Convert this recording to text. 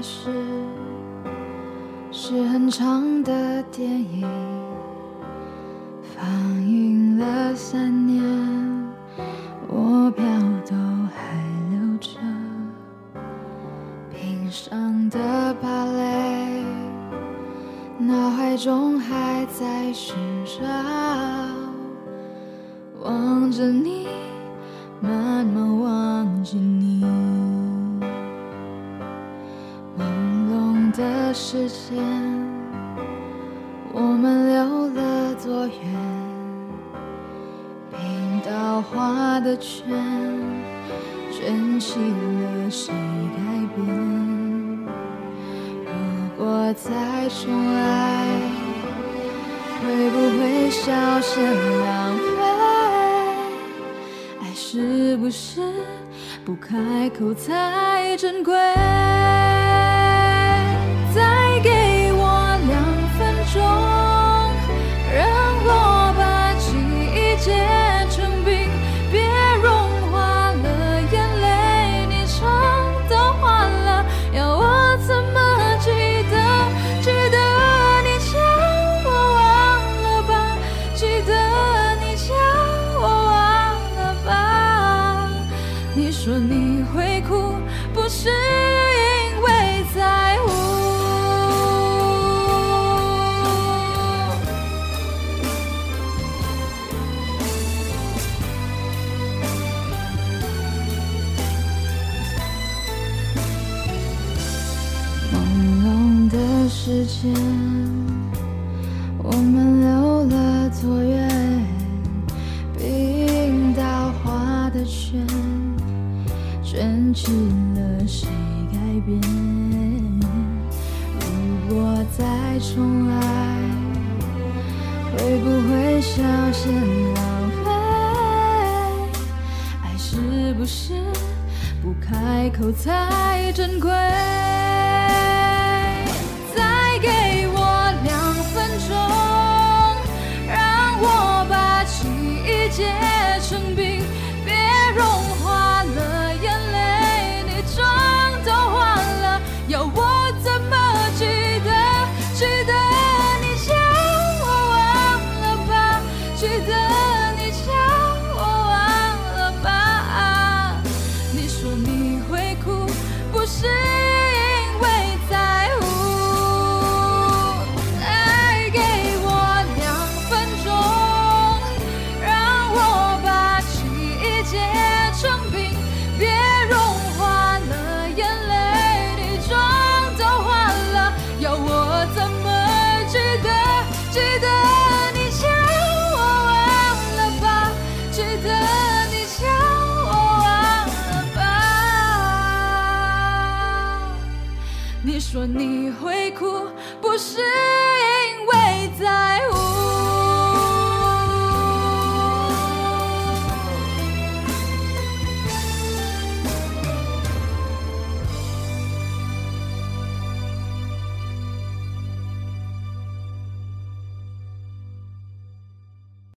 开始是很长的电影，放映了3年，我票都还留着。平生的芭蕾，脑海中还在寻找，望着你，慢慢忘记你。朦胧的时间，我们溜了多远？频道画的圈，卷起了谁改变？如果再重来，会不会消失浪费？爱是不是不开口才珍贵？再给我2分钟，让我把记忆结成冰，别融化了眼泪，你妆都花了，要我怎么记得？记得你叫我忘了吧，记得你叫我忘了吧。你说你会哭，不是因为在乎。时间，我们溜了多远？冰刀画的圈，卷起了谁改变？如果再重来，会不会稍显浪费？爱是不是不开口才珍贵？结成冰，别融化了眼泪，你妆都花了，要我怎么记得？记得你叫我忘了吧，记得你叫我忘了吧。你说你会哭，不是说你会哭，不是因为在乎。